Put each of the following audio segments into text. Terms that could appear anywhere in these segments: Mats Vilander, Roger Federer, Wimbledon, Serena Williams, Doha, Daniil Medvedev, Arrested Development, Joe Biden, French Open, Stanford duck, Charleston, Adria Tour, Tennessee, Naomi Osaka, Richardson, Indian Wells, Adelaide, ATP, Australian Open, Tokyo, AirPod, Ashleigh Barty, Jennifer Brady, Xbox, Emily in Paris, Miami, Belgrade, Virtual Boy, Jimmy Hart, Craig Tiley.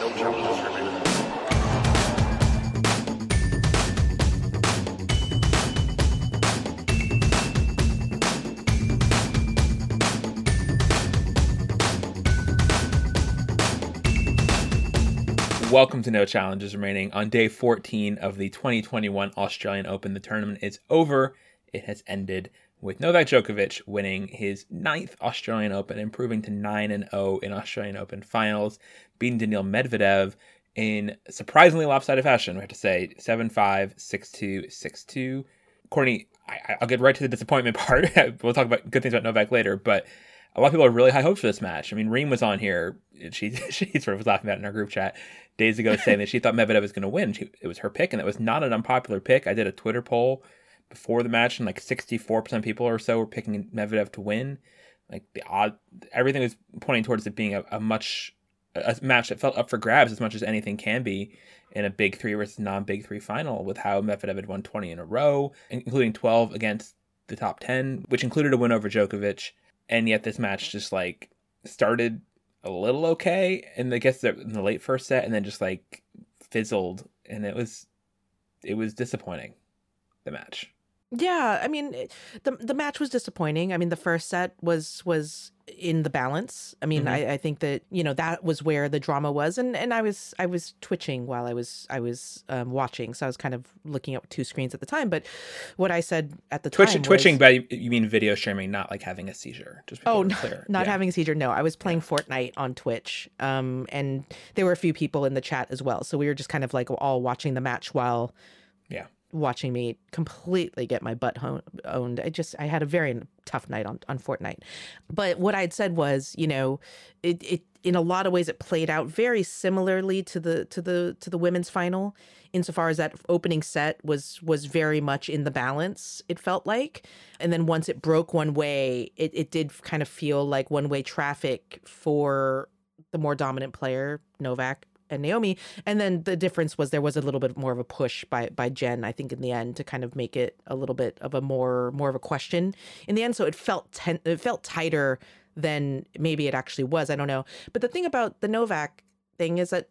No Challenges Remaining. Welcome to No Challenges Remaining. On day 14 of the 2021 Australian Open, the tournament is over. It has ended with Novak Djokovic winning his 9th Australian Open, improving to 9-0 in Australian Open finals, beating Daniil Medvedev in surprisingly lopsided fashion, we have to say, 7-5, 6-2, 6-2. Courtney, I'll get right to the disappointment part. We'll talk about good things about Novak later, but a lot of people have really high hopes for this match. I mean, Reem was on here. She sort of was laughing about it in our group chat days ago, saying that she thought Medvedev was going to win. It was her pick, and that was not an unpopular pick. I did a Twitter poll before the match, and like 64% of people or so were picking Medvedev to win. Like everything was pointing towards it being a match that felt up for grabs as much as anything can be in a big three versus non-big three final, with how Medvedev had won 20 in a row, including 12 against the top 10, which included a win over Djokovic. And yet this match just, like, started a little okay, and I guess in the late first set, and then just, like, fizzled. And it was disappointing, the match. Yeah, I mean, the match was disappointing. I mean, the first set was in the balance. I mean, I think that, you know, that was where the drama was. And I was twitching while I was watching. So I was kind of looking at two screens at the time. But what I said at the time was... Twitching, but you mean video streaming, not like having a seizure. Just oh, clear. Not having a seizure. No, I was playing Fortnite on Twitch. And there were a few people in the chat as well. So we were just kind of like all watching the match while... Yeah. Watching me completely get my butt owned. I had a very tough night on Fortnite. But what I'd said was, you know, it in a lot of ways it played out very similarly to the women's final, insofar as that opening set was very much in the balance, it felt like. And then once it broke one way, it did kind of feel like one-way traffic for the more dominant player, Novak and Naomi. And then the difference was there was a little bit more of a push by Jen, I think, in the end, to kind of make it a little bit of a more of a question in the end. So it felt tighter than maybe it actually was. I don't know. But the thing about the Novak thing is that,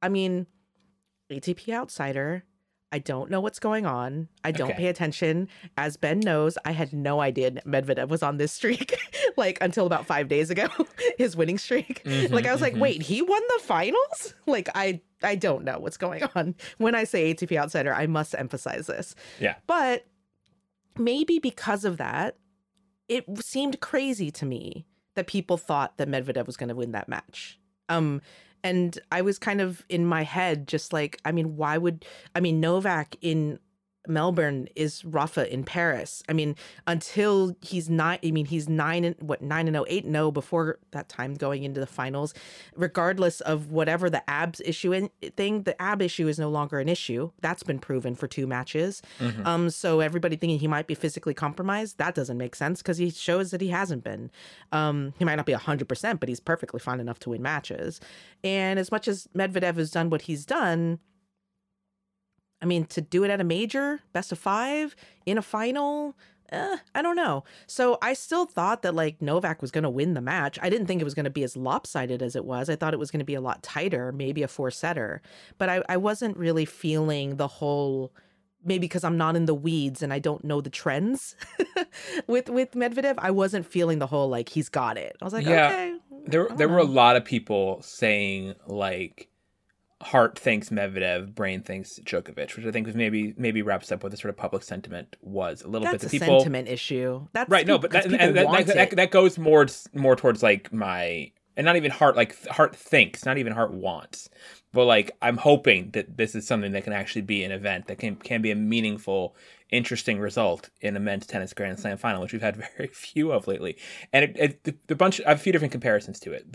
I mean, ATP outsider, I don't know what's going on. I don't pay attention. As Ben knows, I had no idea Medvedev was on this streak, like, until about 5 days ago, his winning streak. Like, I was like, wait, he won the finals? Like, I don't know what's going on. When I say ATP outsider, I must emphasize this. Yeah. But maybe because of that, it seemed crazy to me that people thought that Medvedev was going to win that match. And I was kind of in my head just like, I mean, Novak in Melbourne is Rafa in Paris. I mean, until he's 9-0, 8-0 before that time going into the finals, regardless of whatever the abs issue thing, the ab issue is no longer an issue. That's been proven for two matches. So everybody thinking he might be physically compromised, that doesn't make sense because he shows that he hasn't been. He might not be 100%, but he's perfectly fine enough to win matches. And as much as Medvedev has done what he's done, I mean, to do it at a major, best of five, in a final, I don't know. So I still thought that, like, Novak was going to win the match. I didn't think it was going to be as lopsided as it was. I thought it was going to be a lot tighter, maybe a four-setter. But I wasn't really feeling the whole, maybe because I'm not in the weeds and I don't know the trends with Medvedev, I wasn't feeling the whole, like, he's got it. I was like, okay. There were a lot of people saying, like, heart thinks Medvedev, brain thinks Djokovic, which I think was maybe wraps up what the sort of public sentiment was a little bit. That's a sentiment issue. That's right. No, but that goes more towards like my, and not even heart, like heart thinks, not even heart wants, but like I'm hoping that this is something that can actually be an event that can be a meaningful, interesting result in a men's tennis Grand Slam final, which we've had very few of lately. And I have a few different comparisons to it.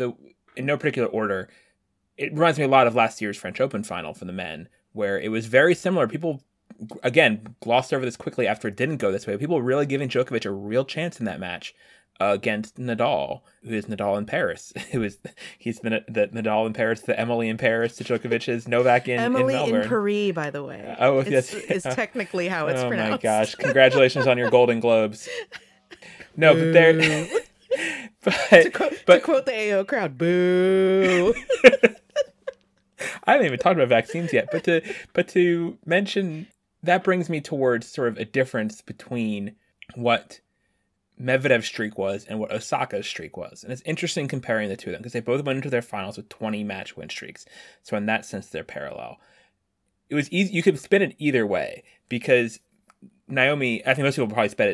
In no particular order. It reminds me a lot of last year's French Open final for the men, where it was very similar. People, again, glossed over this quickly after it didn't go this way. People were really giving Djokovic a real chance in that match against Nadal, who is Nadal in Paris. He's the Nadal in Paris, the Emily in Paris, to Djokovic's Novak in Melbourne. Emily in Paris, by the way. Yes. It's technically how it's pronounced. Oh, my gosh. Congratulations on your Golden Globes. No, but they're... But to quote the AO crowd, boo. I haven't even talked about vaccines yet, but to mention that brings me towards sort of a difference between what Medvedev's streak was and what Osaka's streak was. And it's interesting comparing the two of them because they both went into their finals with 20 match win streaks. So in that sense, they're parallel. It was easy. You could spin it either way because Naomi, I think most people probably spin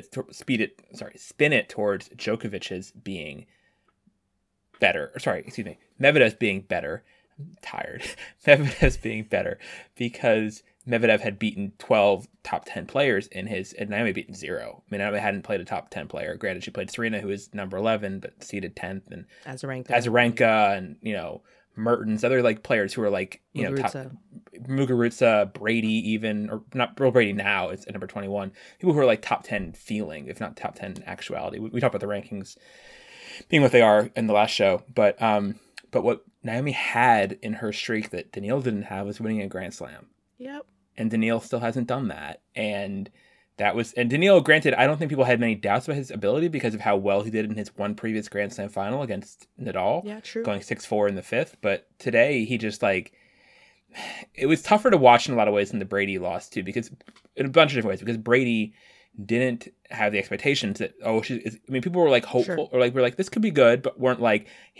it towards Djokovic's being better. Medvedev's being better. I'm tired. Medvedev's being better because Medvedev had beaten 12 top 10 players and Naomi beaten zero. I mean, Naomi hadn't played a top 10 player. Granted, she played Serena, who is number 11, but seeded 10th, and Azarenka, and Mertens, other players who are Muguruza, Brady, even, or not Brady now, it's at number 21. People who are top 10 feeling, if not top 10 in actuality. We talked about the rankings being what they are in the last show, but what Naomi had in her streak that Daniil didn't have was winning a Grand Slam. Yep. And Daniil still hasn't done that. And Daniil, granted, I don't think people had many doubts about his ability because of how well he did in his one previous Grand Slam final against Nadal. Yeah, true. Going 6-4 in the fifth. But today he just it was tougher to watch in a lot of ways than the Brady loss too, because in a bunch of different ways, because Brady didn't have the expectations that, people were hopeful, sure, or we're this could be good, but weren't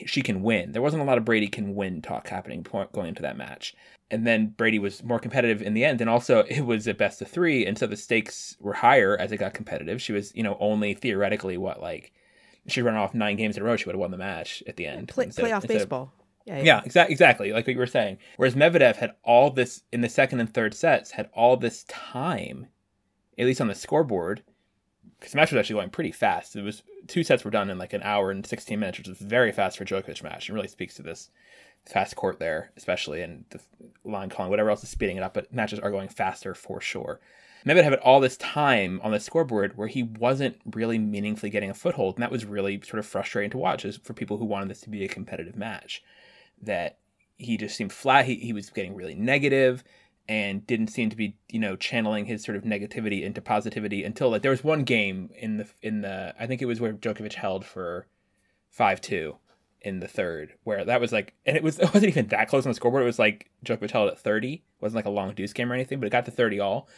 she can win. There wasn't a lot of Brady can win talk happening going into that match. And then Brady was more competitive in the end. And also it was a best of 3. And so the stakes were higher as it got competitive. She was, only theoretically she'd run off 9 games in a row. She would have won the match at the end. Playoff baseball. Yeah, exactly. Like what you were saying. Whereas Medvedev had all this in the second and third sets, had all this time, at least on the scoreboard, because the match was actually going pretty fast. It was 2 sets were done in an hour and 16 minutes, which was very fast for a Djokovic match. It really speaks to this fast court there, especially, and the line calling, whatever else is speeding it up, but matches are going faster for sure. Medvedev had all this time on the scoreboard where he wasn't really meaningfully getting a foothold, and that was really sort of frustrating to watch for people who wanted this to be a competitive match, that he just seemed flat. He was getting really negative and didn't seem to be, channeling his sort of negativity into positivity until there was one game in the I think it was where Djokovic held for 5-2 in the third, where that was and it wasn't even that close on the scoreboard. It was Djokovic held at 30. It wasn't a long deuce game or anything, but it got to 30 all,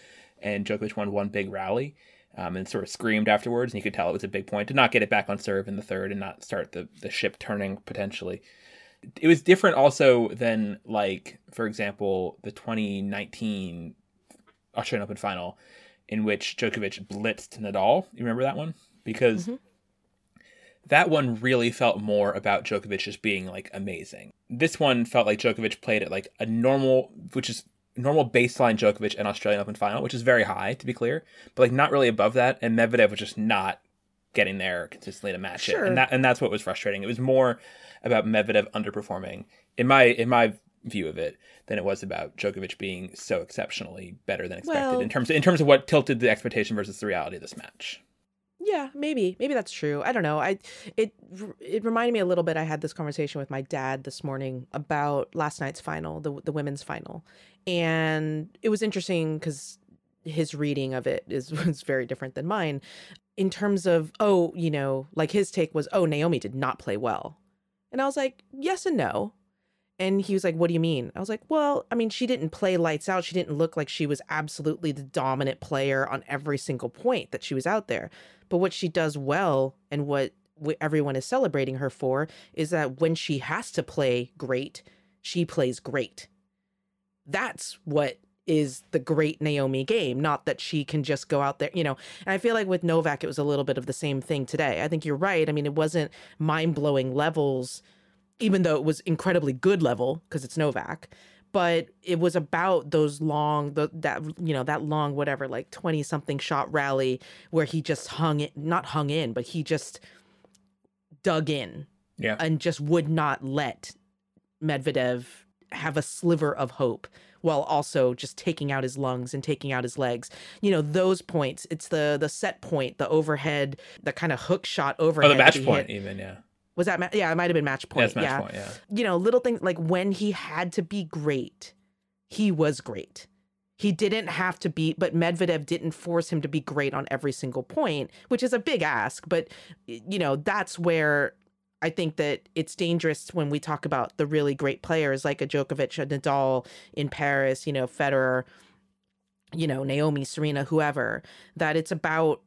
and Djokovic won one big rally, and sort of screamed afterwards, and you could tell it was a big point to not get it back on serve in the third and not start the ship turning potentially. It was different also than, for example, the 2019 Australian Open final in which Djokovic blitzed Nadal. You remember that one? Because that one really felt more about Djokovic just being, amazing. This one felt like Djokovic played at, a normal, which is normal baseline Djokovic and Australian Open final, which is very high, to be clear, but, not really above that. And Medvedev was just not getting there consistently to match it. And that's what was frustrating. It was more about Medvedev underperforming in my view of it than it was about Djokovic being so exceptionally better than expected in terms of what tilted the expectation versus the reality of this match. Yeah, maybe that's true. I don't know. It reminded me a little bit. I had this conversation with my dad this morning about last night's final, the women's final, and it was interesting because his reading of it was very different than mine. In terms of, his take was, Naomi did not play well. And I was like, yes and no. And he was like, what do you mean? I was like, well, I mean, she didn't play lights out. She didn't look like she was absolutely the dominant player on every single point that she was out there. But what she does well and what everyone is celebrating her for is that when she has to play great, she plays great. That's what is the great Naomi game, not that she can just go out there, And I feel like with Novak, it was a little bit of the same thing today. I think you're right. I mean, it wasn't mind-blowing levels, even though it was incredibly good level because it's Novak. But it was about those long, that long, 20-something shot rally where he just he just dug in, yeah, and just would not let Medvedev have a sliver of hope, while also just taking out his lungs and taking out his legs. Those points, it's the set point, the overhead, the kind of hook shot overhead. Oh, the match point hit. Even, yeah. Was that, it might have been match point. Yeah, match point, yeah. Little things, when he had to be great, he was great. He didn't have to be, but Medvedev didn't force him to be great on every single point, which is a big ask, but, that's where I think that it's dangerous when we talk about the really great players like a Djokovic, a Nadal in Paris, you know, Federer, you know, Naomi, Serena, whoever, that it's about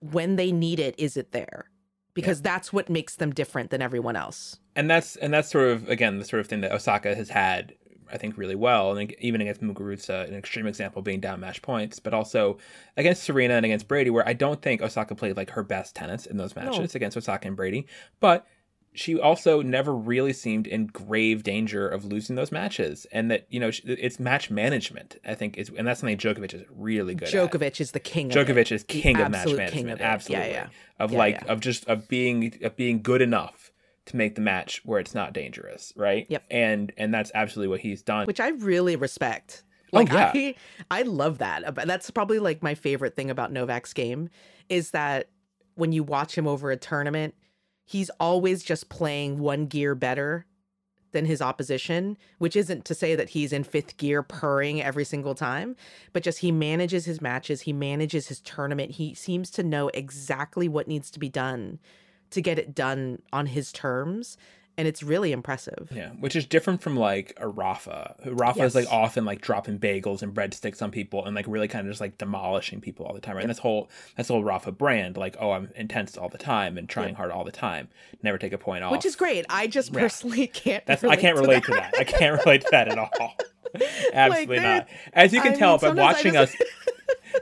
when they need it, is it there? Because that's what makes them different than everyone else. And that's sort of, again, the sort of thing that Osaka has had, I think, really well. And even against Muguruza, an extreme example being down match points, but also against Serena and against Brady, where I don't think Osaka played like her best tennis in those matches against Osaka and Brady. But she also never really seemed in grave danger of losing those matches. And that, you know, it's match management, I think, is, and that's something Djokovic is really good at. Djokovic is the king of it. Djokovic is king of match management. Absolutely. Of being good enough to make the match where it's not dangerous, right? Yep. And that's absolutely what he's done. Which I really respect. I love that. That's probably like my favorite thing about Novak's game, is that when you watch him over a tournament, he's always just playing one gear better than his opposition, which isn't to say that he's in fifth gear purring every single time, but just he manages his matches, he manages his tournament. He seems to know exactly what needs to be done to get it done on his terms. And it's really impressive. Yeah, which is different from like a Rafa. Rafa is like often like dropping bagels and breadsticks on people and like really kind of just like demolishing people all the time. Right? And this whole Rafa brand, like, oh, I'm intense all the time and trying hard all the time, never take a point off. Which is great. I just personally can't. I can't relate to that at all. Absolutely not. As you can tell by watching us.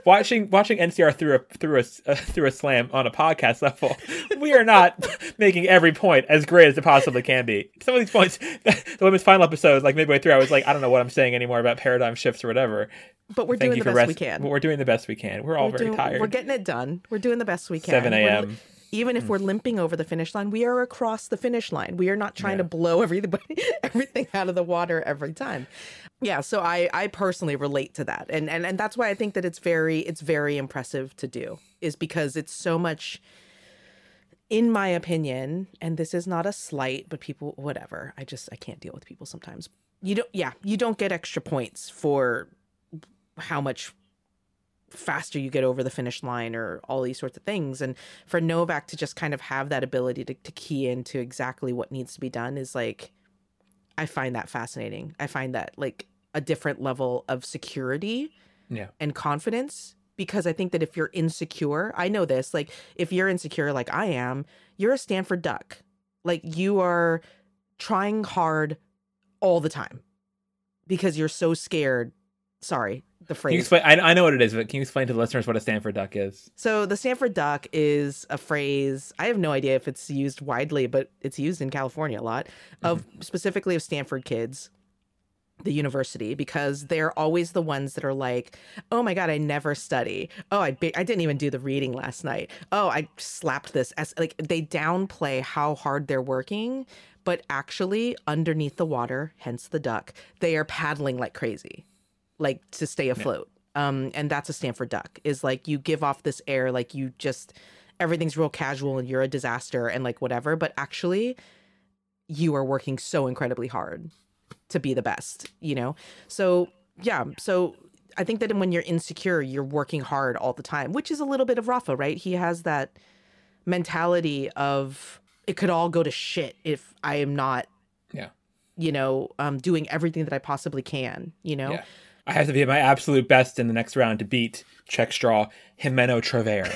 Watching NCR through a slam on a podcast level, we are not making every point as great as it possibly can be. Some of these points, the women's final episodes, like midway through, I was like, I don't know what I'm saying anymore about paradigm shifts or whatever. But we're doing the best we can. We're doing the best we can. We're all very tired. We're getting it done. We're doing the best we can. 7 a.m. Even if we're limping over the finish line, we are across the finish line. We are not trying to blow everything out of the water every time. Yeah, so I personally relate to that. And that's why I think that it's very impressive to do, is because it's so much, in my opinion, and this is not a slight, but people, whatever. I can't deal with people sometimes. You don't get extra points for how much faster you get over the finish line or all these sorts of things. And for Novak to just kind of have that ability to key into exactly what needs to be done is like, I find that fascinating. I find that like a different level of security and confidence, because I think that if you're insecure, I know this, like if you're insecure, like I am, you're a Stanford duck. Like you are trying hard all the time because you're so scared. Sorry, the phrase. I know what it is, but can you explain to the listeners what a Stanford duck is? So the Stanford duck is a phrase, I have no idea if it's used widely, but it's used in California a lot, of specifically of Stanford kids, the university, because they're always the ones that are like, oh my God, I never study. Oh, I didn't even do the reading last night. Oh, I slapped this. Like they downplay how hard they're working, but actually underneath the water, hence the duck, they are paddling like crazy. Like to stay afloat. And that's a Stanford duck, is like you give off this air, like you just, everything's real casual and you're a disaster and like whatever. But actually, you are working so incredibly hard to be the best, you know? So, yeah. So I think that when you're insecure, you're working hard all the time, which is a little bit of Rafa, right? He has that mentality of it could all go to shit if I am not, doing everything that I possibly can, you know? Yeah. I have to be at my absolute best in the next round to beat, check straw, Jimeno Traver.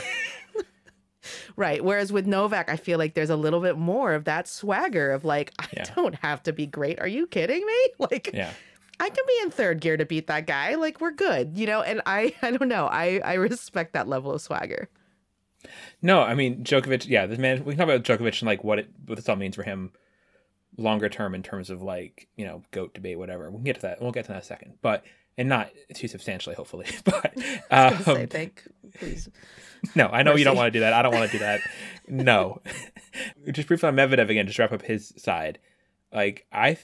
Right. Whereas with Novak, I feel like there's a little bit more of that swagger of like, I don't have to be great. Are you kidding me? Like, I can be in third gear to beat that guy. Like, we're good, you know? And I don't know. I respect that level of swagger. No, I mean, Djokovic, this man, we can talk about Djokovic and like what this all means for him longer term in terms of like, you know, GOAT debate, whatever. We can get to that. We'll get to that in a second. But, and not too substantially, hopefully. But I was gonna say, please. No, I know you don't want to do that. I don't want to do that. No. Just briefly on Medvedev again, just wrap up his side. Like, I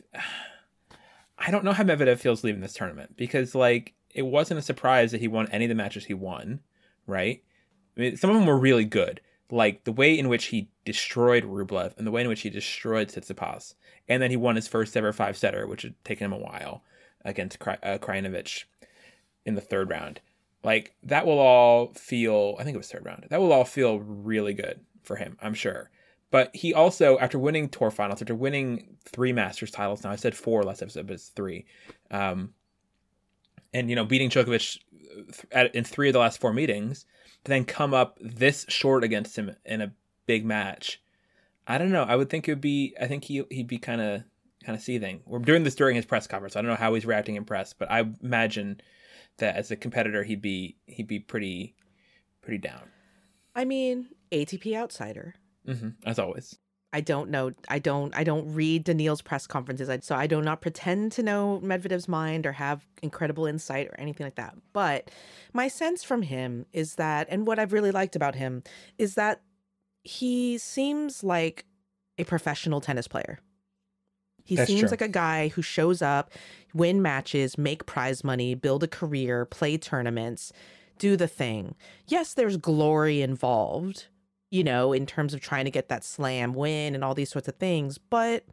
don't know how Medvedev feels leaving this tournament, because like it wasn't a surprise that he won any of the matches he won, right? I mean, some of them were really good. Like the way in which he destroyed Rublev and the way in which he destroyed Tsitsipas, and then he won his first ever 5-setter, which had taken him a while, against Krajinović in the third round. Like, that will all feel, I think it was third round, that will all feel really good for him, I'm sure. But he also, after winning tour finals, after winning three Masters titles, now I said four last episode, but it's three. And, you know, beating Djokovic in three of the last four meetings, to then come up this short against him in a big match. I don't know. I would think it would be, I think he'd be kind of seething. We're doing this during his press conference. I don't know how he's reacting in press, but I imagine that as a competitor, he'd be pretty down. I mean, ATP outsider. Mm-hmm, as always. I don't know. I don't read Daniil's press conferences. So I do not pretend to know Medvedev's mind or have incredible insight or anything like that. But my sense from him is that, and what I've really liked about him is that he seems like a professional tennis player. He That's seems true. Like a guy who shows up, win matches, make prize money, build a career, play tournaments, do the thing. Yes, there's glory involved, you know, in terms of trying to get that slam win and all these sorts of things. But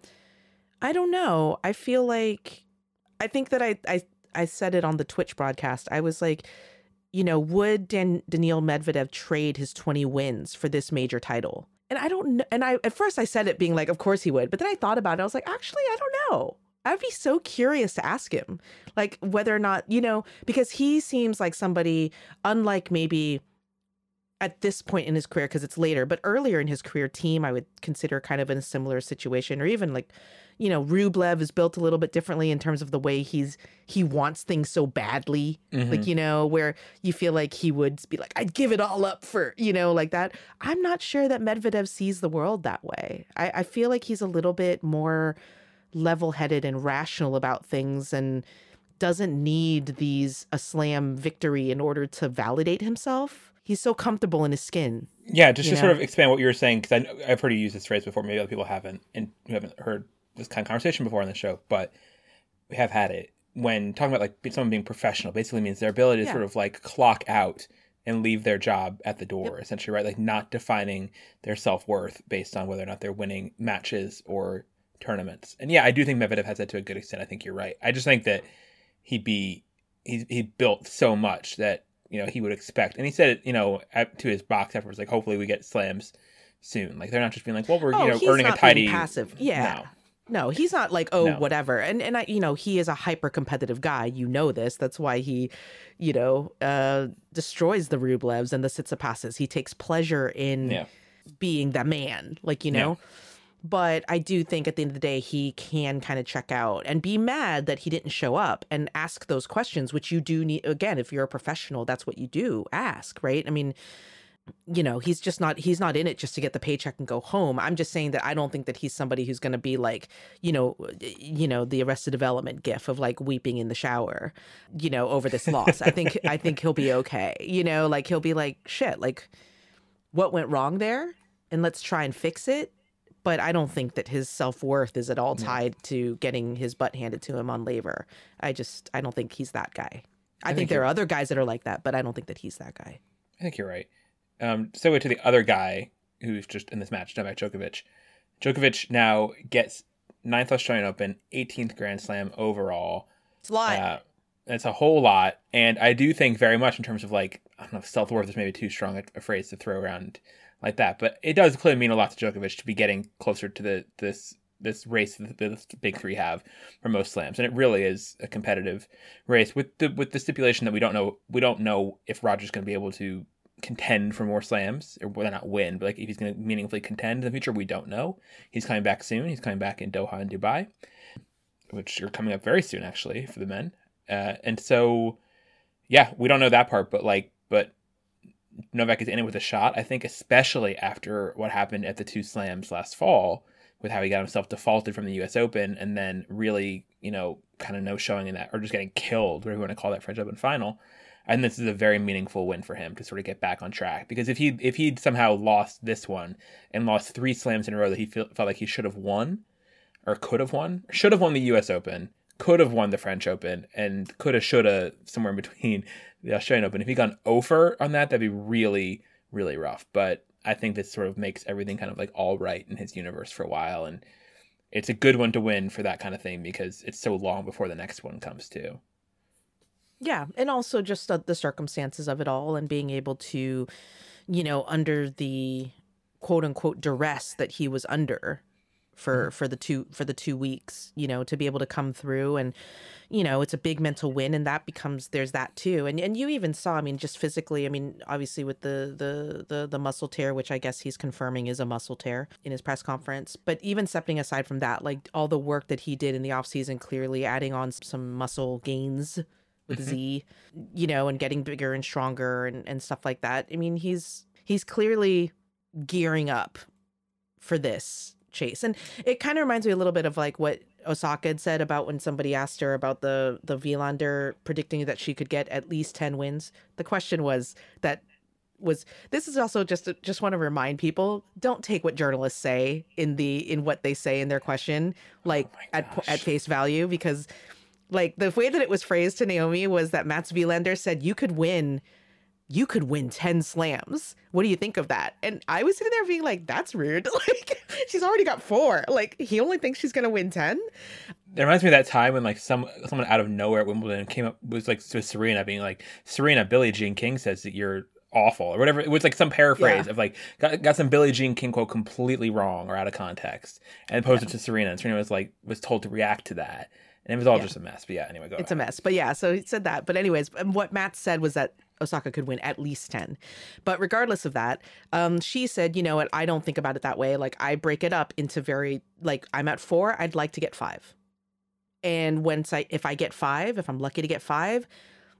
I don't know. I feel like, I think that I said it on the Twitch broadcast. I was like, you know, would Daniil Medvedev trade his 20 wins for this major title? And I don't know. And at first I said it being like, of course he would. But then I thought about it. I was like, actually, I don't know. I'd be so curious to ask him, like, whether or not, you know, because he seems like somebody, unlike maybe at this point in his career, because it's later, but earlier in his career, team, I would consider kind of in a similar situation, or even like, you know, Rublev is built a little bit differently in terms of the way he wants things so badly, mm-hmm. like, you know, where you feel like he would be like, I'd give it all up for, you know, like that. I'm not sure that Medvedev sees the world that way. I feel like he's a little bit more level-headed and rational about things, and doesn't need a slam victory in order to validate himself. He's so comfortable in his skin. Yeah, just to sort of expand what you were saying, because I've heard you use this phrase before. Maybe other people haven't, and you haven't heard this kind of conversation before on the show, but we have had it. When talking about like someone being professional, basically means their ability to sort of like clock out and leave their job at the door, essentially, right? Like not defining their self-worth based on whether or not they're winning matches or tournaments. And yeah, I do think Medvedev has that to a good extent. I think you're right. I just think that he built so much that, you know, he would expect, and he said it, you know, to his box afterwards, like, hopefully we get slams soon. Like, they're not just being like, well, we're, you know, he's earning not a tidy passive. Yeah. No, he's not like, whatever. And I, you know, he is a hyper competitive guy. You know this. That's why he, you know, destroys the Rublevs and the Tsitsipases. He takes pleasure in being the man, like, you know. Yeah. But I do think at the end of the day, he can kind of check out and be mad that he didn't show up and ask those questions, which you do need. Again, if you're a professional, that's what you do. Ask, right? I mean, you know, he's not in it just to get the paycheck and go home. I'm just saying that I don't think that he's somebody who's going to be like, you know, the Arrested Development gif of like weeping in the shower, you know, over this loss. I think he'll be okay. You know, like he'll be like, shit, like what went wrong there? And let's try and fix it. But I don't think that his self-worth is at all tied to getting his butt handed to him on labor. I don't think he's that guy. I think there are other guys that are like that, but I don't think that he's that guy. I think you're right. So to the other guy who's just in this match, Novak Djokovic. Djokovic now gets 9th Australian Open, 18th Grand Slam overall. It's a lot. It's a whole lot. And I do think very much in terms of like, I don't know if self-worth is maybe too strong a phrase to throw around like that, but it does clearly mean a lot to Djokovic to be getting closer to this race that the big three have for most slams, and it really is a competitive race with the stipulation that we don't know if Roger's going to be able to contend for more slams, or whether or not win, but like if he's going to meaningfully contend in the future, we don't know. He's coming back soon. He's coming back in Doha and Dubai, which are coming up very soon actually for the men, and so yeah, we don't know that part, but Novak is in it with a shot, I think, especially after what happened at the two slams last fall with how he got himself defaulted from the US Open and then really, you know, kind of no showing in that, or just getting killed, whatever you want to call that French Open final. And this is a very meaningful win for him to sort of get back on track, because if he'd somehow lost this one and lost three slams in a row that he felt like he should have won or could have won, should have won the US Open, could have won the French Open, and coulda, shoulda, somewhere in between the Australian Open. If he'd gone 0-for on that, that'd be really, really rough. But I think this sort of makes everything kind of like all right in his universe for a while. And it's a good one to win for that kind of thing, because it's so long before the next one comes too. Yeah. And also just the circumstances of it all, and being able to, you know, under the quote unquote duress that he was under for the two weeks, you know, to be able to come through. And, you know, it's a big mental win, and that becomes, there's that too. And you even saw, I mean, just physically, I mean, obviously with the muscle tear, which I guess he's confirming is a muscle tear in his press conference, but even stepping aside from that, like all the work that he did in the off season, clearly adding on some muscle gains with Z, you know, and getting bigger and stronger and stuff like that. I mean, he's clearly gearing up for this chase. And it kind of reminds me a little bit of like what Osaka had said about when somebody asked her about the Vilander predicting that she could get at least 10 wins. The question was this is also just want to remind people, don't take what journalists say in what they say in their question, like at face value, because like the way that it was phrased to Naomi was that Mats Vilander said, you could win 10 slams. What do you think of that? And I was sitting there being like, that's rude. Like, she's already got 4. Like, he only thinks she's going to win 10? It reminds me of that time when, like, someone out of nowhere at Wimbledon came up, was like, with Serena being like, Serena, Billie Jean King says that you're awful, or whatever. It was like some paraphrase of like, got some Billie Jean King quote completely wrong or out of context, and posted to Serena. And Serena was told to react to that. And it was all just a mess. But yeah, anyway, go ahead. It's a mess. But yeah, so he said that. But anyways, what Matt said was that Osaka could win at least 10. But regardless of that, she said, you know what, I don't think about it that way. Like, I break it up into I'm at 4, I'd like to get 5. And once if I'm lucky to get 5,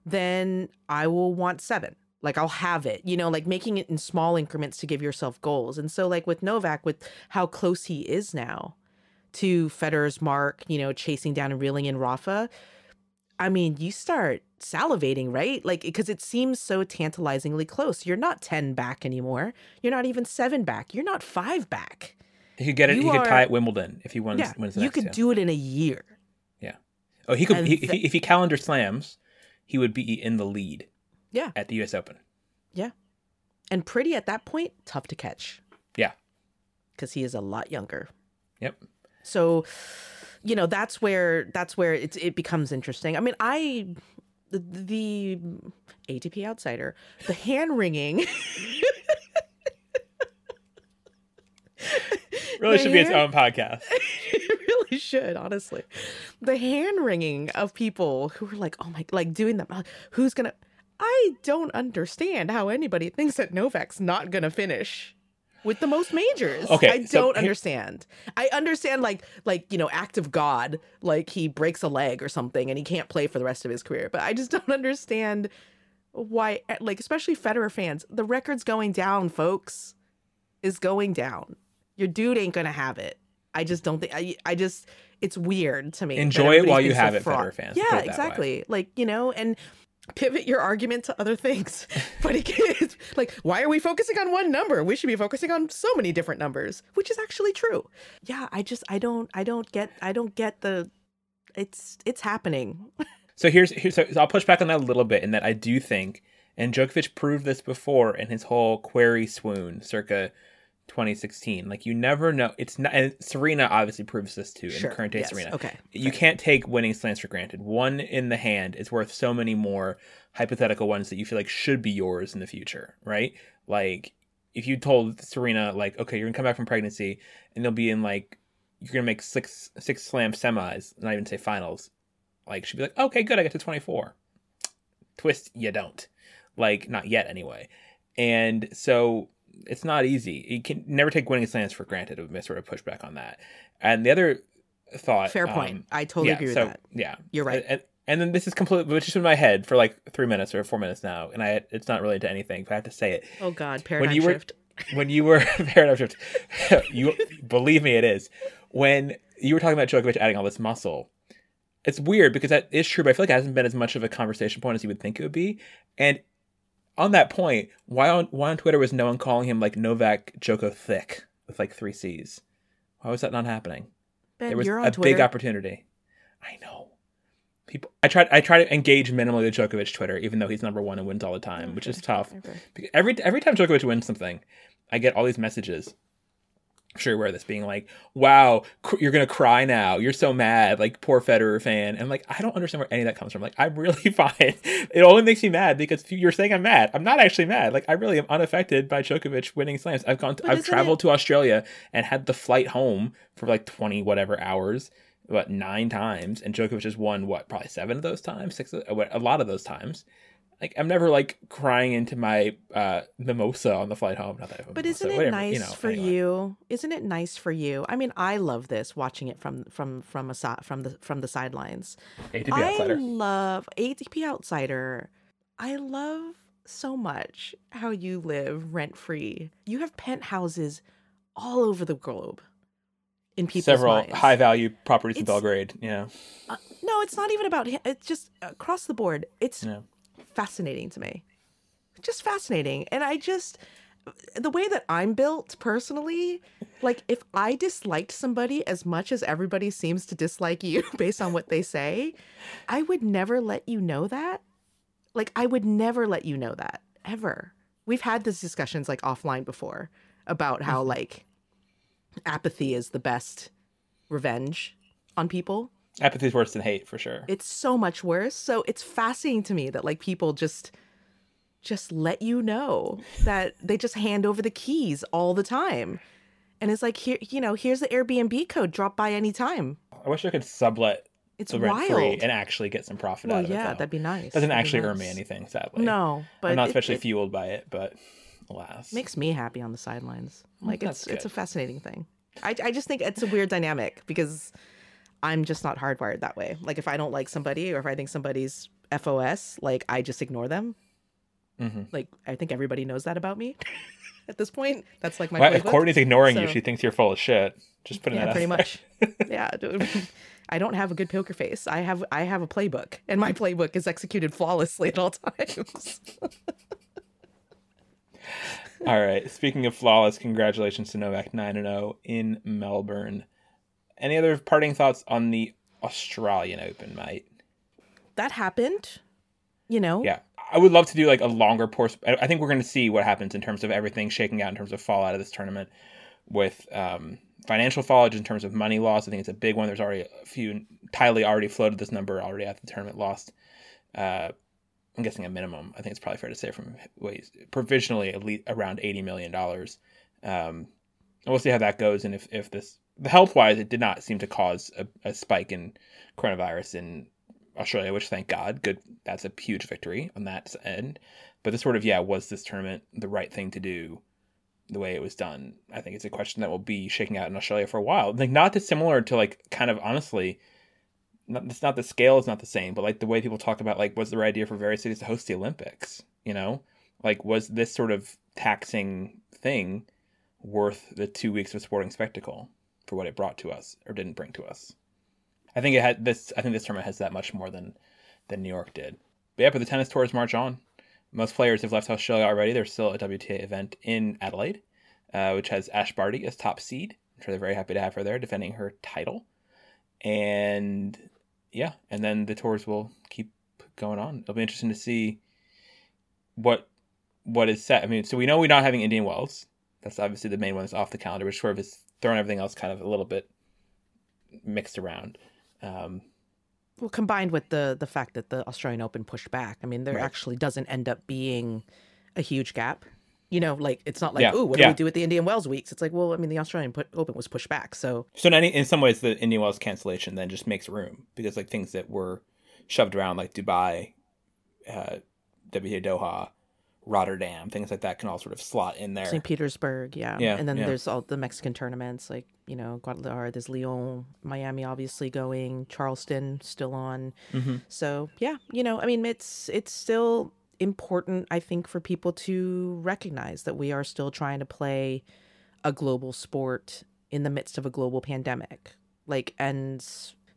then I will want 7. Like, I'll have it, you know, like making it in small increments to give yourself goals. And so like with Novak, with how close he is now to Federer's mark, you know, chasing down and reeling in Rafa, I mean, you start salivating, right? Like, because it seems so tantalizingly close. You're not 10 back anymore. You're not even 7 back. You're not 5 back. He could get it. He could tie at Wimbledon if he wins. Yeah, wins the next, you could do it in a year. Yeah. Oh, he could. If he calendar slams, he would be in the lead. Yeah. At the US Open. Yeah. And pretty at that point, tough to catch. Yeah. Because he is a lot younger. Yep. So, you know, that's where it becomes interesting. I mean, the ATP outsider, the hand wringing really should be its own podcast. It really should, honestly. The hand wringing of people who were like, oh my, like doing them. Who's gonna? I don't understand how anybody thinks that Novak's not gonna finish with the most majors. Okay, I don't understand. I understand like, you know, act of God, like he breaks a leg or something and he can't play for the rest of his career. But I just don't understand why, like, especially Federer fans, the record's going down, folks, is going down. Your dude ain't going to have it. I just don't think, I just, it's weird to me. Enjoy it while you have it, Federer fans. Yeah, exactly. Like, you know, and pivot your argument to other things. But it's like, why are we focusing on one number? We should be focusing on so many different numbers, which is actually true. Yeah, I don't get the it's happening. So so I'll push back on that a little bit in that I do think, and Djokovic proved this before in his whole query swoon circa 2016. Like, you never know. It's not, and Serena obviously proves this too. Sure. In current day, yes. Serena. Okay. You can't take winning slams for granted. One in the hand is worth so many more hypothetical ones that you feel like should be yours in the future, right? Like, if you told Serena, like, okay, you're gonna come back from pregnancy and they'll be in, like, you're gonna make six slam semis, not even say finals, like, she'd be like, okay, good, I get to 24. Twist, you don't. Like, not yet anyway. And so it's not easy. You can never take winning slams for granted. It would sort of push back on that. And the other thought, fair point. I totally agree with that. Yeah, you're right. And then this is completely, which is in my head for like 3 minutes or 4 minutes now, and it's not related to anything, but I have to say it. Oh God, paradigm shift. When you were paradigm shift, you believe me, it is. When you were talking about Djokovic adding all this muscle, it's weird because that is true, but I feel like it hasn't been as much of a conversation point as you would think it would be, and. On that point, why on Twitter was no one calling him like Novak Djoko Thick with like 3 C's? Why was that not happening? Ben, there was a Twitter. Big opportunity. I know. People, I try to engage minimally with Djokovic Twitter, even though he's number one and wins all the time, which is tough. Every time Djokovic wins something, I get all these messages sure you're aware of this, being like, wow, you're going to cry now. You're so mad. Like, poor Federer fan. And I'm like, I don't understand where any of that comes from. Like, I'm really fine. It only makes me mad because you're saying I'm mad. I'm not actually mad. Like, I really am unaffected by Djokovic winning slams. I've traveled to Australia and had the flight home for like 20 whatever hours, what, 9 times. And Djokovic has won, what, probably 7 of those times, 6, a lot of those times. Like, I'm never, like, crying into my mimosa on the flight home. Not that I have a but mimosa, isn't it whatever, nice you know, for anyway. You? Isn't it nice for you? I mean, I love this, watching it from the sidelines. ATP Outsider. I love ATP Outsider. I love so much how you live rent-free. You have penthouses all over the globe in people's minds. Several high-value properties in Belgrade, yeah. No, it's not even about him. It's just across the board. It's... Yeah. Fascinating to me, just fascinating. And I just, the way that I'm built personally, like if I disliked somebody as much as everybody seems to dislike you based on what they say, I would never let you know that. Like, I would never let you know that ever. We've had these discussions like offline before about how like apathy is the best revenge on people. Apathy is worse than hate, for sure. It's so much worse. So it's fascinating to me that like people just let you know that they just hand over the keys all the time. And it's like, here, you know, here's the Airbnb code. Drop by any time. I wish I could sublet it's the rent free and actually get some profit out of it. Yeah, that'd be nice. Doesn't actually earn me anything, sadly. No, but I'm not especially fueled by it, but alas. Makes me happy on the sidelines. Like, it's a fascinating thing. I just think it's a weird dynamic because I'm just not hardwired that way. Like, if I don't like somebody or if I think somebody's FOS, like, I just ignore them. Mm-hmm. Like, I think everybody knows that about me at this point. That's like my playbook. If Courtney's ignoring you, she thinks you're full of shit. Just putting that out pretty much. Yeah. I don't have a good poker face. I have a playbook, and my playbook is executed flawlessly at all times. All right. Speaking of flawless, congratulations to Novak 9-0 in Melbourne. Any other parting thoughts on the Australian Open, mate? That happened, you know? Yeah. I would love to do like a longer course. I think we're going to see what happens in terms of everything shaking out in terms of fallout of this tournament with financial fallout, in terms of money loss. I think it's a big one. There's already a few. Tiley already floated this number already at the tournament lost. I'm guessing a minimum. I think it's probably fair to say from ways provisionally at least around $80 million. And we'll see how that goes. And if this... Health-wise, it did not seem to cause a spike in coronavirus in Australia, which, thank God, good. That's a huge victory on that end. But this sort of, was this tournament the right thing to do the way it was done? I think it's a question that will be shaking out in Australia for a while. Like, not dissimilar to, like, kind of, honestly, it's not the scale is not the same, but, like, the way people talk about, like, was the right idea for various cities to host the Olympics, you know? Like, was this sort of taxing thing worth the 2 weeks of sporting spectacle for what it brought to us or didn't bring to us? I think this tournament has that much more than New York did. But yeah, but the tennis tours march on. Most players have left Australia already. There's still a WTA event in Adelaide, which has Ash Barty as top seed. I'm sure they're very happy to have her there defending her title. And yeah, and then the tours will keep going on. It'll be interesting to see what is set. I mean, so we know we're not having Indian Wells. That's obviously the main one that's off the calendar, which sort of is throwing everything else kind of a little bit mixed around. Well, combined with the fact that the Australian Open pushed back. I mean, there actually doesn't end up being a huge gap. You know, like, it's not like, do we do with the Indian Wells weeks? It's like, well, I mean, the Australian Open was pushed back. So in some ways, the Indian Wells cancellation then just makes room because, like, things that were shoved around, like Dubai, WTA Doha, Rotterdam, things like that can all sort of slot in there. St. Petersburg, and then there's all the Mexican tournaments, like, you know, Guadalajara, there's Lyon, Miami obviously going, Charleston still on. Mm-hmm. So yeah, you know, I mean, it's still important, I think, for people to recognize that we are still trying to play a global sport in the midst of a global pandemic. Like, and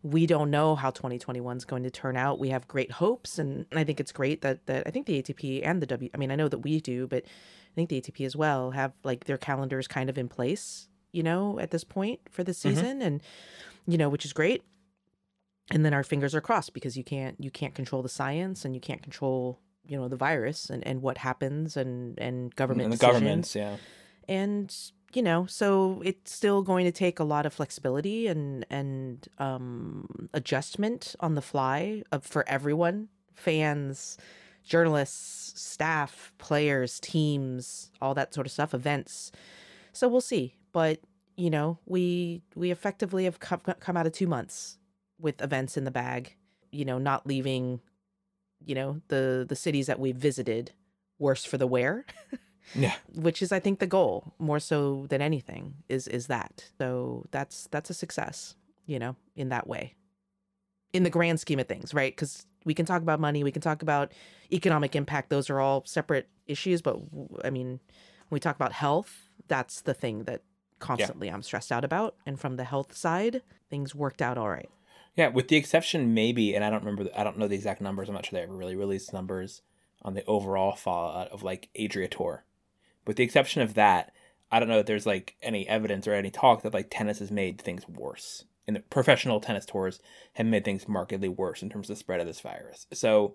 we don't know how 2021 is going to turn out. We have great hopes, and I think it's great that I think the ATP and the I mean, I know that we do, but I think the ATP as well have, like, their calendars kind of in place, you know, at this point for the season. Mm-hmm. And, you know, which is great. And then our fingers are crossed because you can't control the science, and you can't control, you know, the virus and what happens and government and the decisions. Governments. And you know, so it's still going to take a lot of flexibility and adjustment on the fly for everyone, fans, journalists, staff, players, teams, all that sort of stuff, events. So we'll see. But, you know, we effectively have come out of 2 months with events in the bag, you know, not leaving, you know, the cities that we visited worse for the wear. Yeah. Which is, I think, the goal more so than anything is that. So that's a success, you know, in that way, in the grand scheme of things, right? Because we can talk about money, we can talk about economic impact. Those are all separate issues. But I mean, when we talk about health, that's the thing that constantly I'm stressed out about. And from the health side, things worked out all right. Yeah. With the exception, maybe, and I don't know the exact numbers. I'm not sure they ever really released numbers on the overall fallout of like Adria Tour. With the exception of that, I don't know if there's like any evidence or any talk that like tennis has made things worse. And the professional tennis tours have made things markedly worse in terms of the spread of this virus. So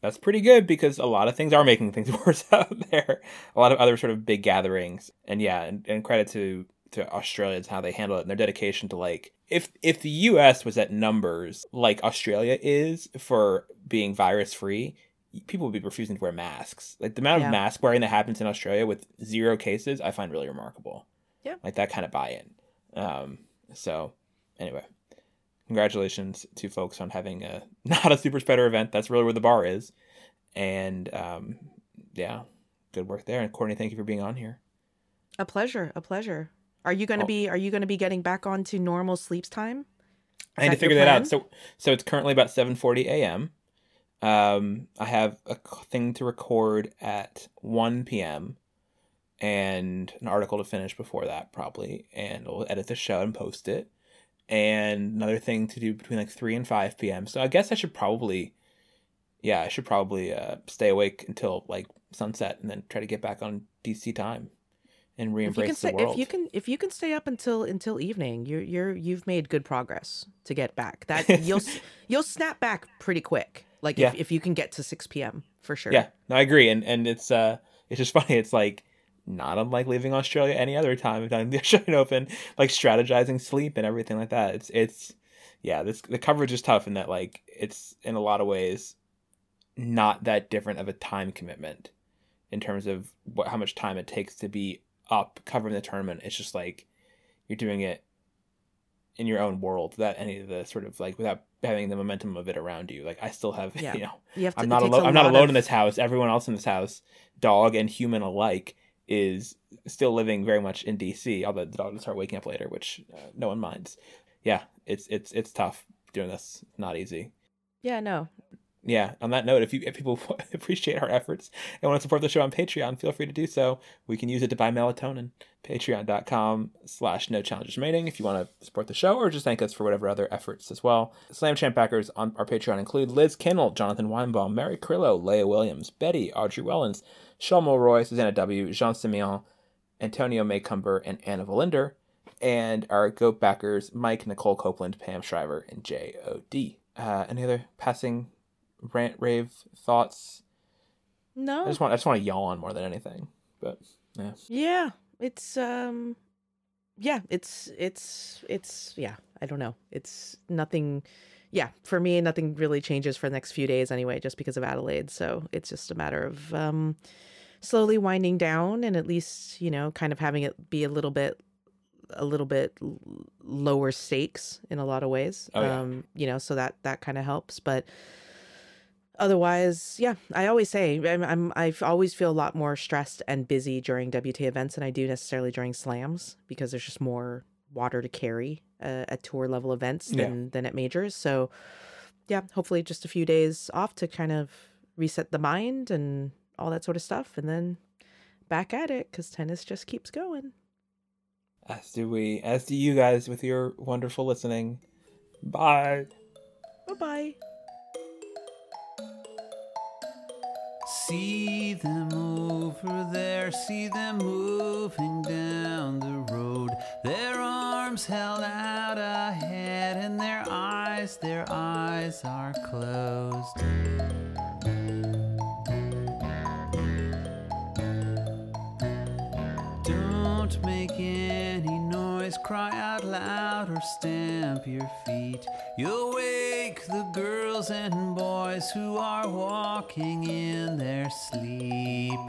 that's pretty good because a lot of things are making things worse out there. A lot of other sort of big gatherings. And yeah, and credit to Australians, how they handle it and their dedication to like, if the US was at numbers like Australia is for being virus free, people would be refusing to wear masks. Like the amount of mask wearing that happens in Australia with 0 cases, I find really remarkable. Yeah. Like that kind of buy-in. So anyway, congratulations to folks on having a not a super spreader event. That's really where the bar is. And yeah, good work there. And Courtney, thank you for being on here. A pleasure. A pleasure. Are you going to be getting back onto normal sleeps time? I need to figure that out. So it's currently about 7:40 a.m. I have a thing to record at 1 p.m. and an article to finish before that probably, and I'll edit the show and post it, and another thing to do between like 3 and 5 p.m. So I guess I should probably, stay awake until like sunset and then try to get back on DC time and re-embrace the world. If you can stay up until evening, you've made good progress to get back. That you'll snap back pretty quick. Like if you can get to 6 p.m. for sure. Yeah, no, I agree. And it's just funny. It's like not unlike leaving Australia any other time of time the Australian Open, like strategizing sleep and everything like that. The coverage is tough in that like it's in a lot of ways not that different of a time commitment in terms of how much time it takes to be up covering the tournament. It's just like you're doing it in your own world without any of the sort of like without having the momentum of it around you. Like I still have, you know, I'm not alone in this house. Everyone else in this house, dog and human alike, is still living very much in DC. Although the dog will start waking up later, which no one minds. Yeah, it's tough doing this. Not easy. Yeah, no. Yeah. On that note, if people appreciate our efforts and want to support the show on Patreon, feel free to do so. We can use it to buy melatonin. Patreon.com/NoChallengesRemaining if you want to support the show or just thank us for whatever other efforts as well. Slam Champ backers on our Patreon include Liz Kennel, Jonathan Weinbaum, Mary Crillo, Leah Williams, Betty, Audrey Wellens, Shaw Mulroy, Susanna W., Jean Simeon, Antonio Maycumber, and Anna Valinder. And our GOAT backers, Mike, Nicole Copeland, Pam Shriver, and J.O.D. Any other passing rant, rave, thoughts? No. I just want to yawn more than anything. But yeah. Yeah. I don't know. It's nothing. Yeah. For me, nothing really changes for the next few days anyway, just because of Adelaide. So it's just a matter of slowly winding down and at least, you know, kind of having it be a little bit lower stakes in a lot of ways. Oh, yeah. You know, so that kind of helps. But otherwise, yeah, I always say I always feel a lot more stressed and busy during WTA events than I do necessarily during slams because there's just more water to carry at tour level events than at majors. So, yeah, hopefully just a few days off to kind of reset the mind and all that sort of stuff, and then back at it because tennis just keeps going. As do we. As do you guys with your wonderful listening. Bye. Bye-bye. See them over there, see them moving down the road. Their arms held out ahead and their eyes are closed. Don't Don't make any noise, cry out loud or stamp your feet. You'll wake the girls and boys who are walking in their sleep.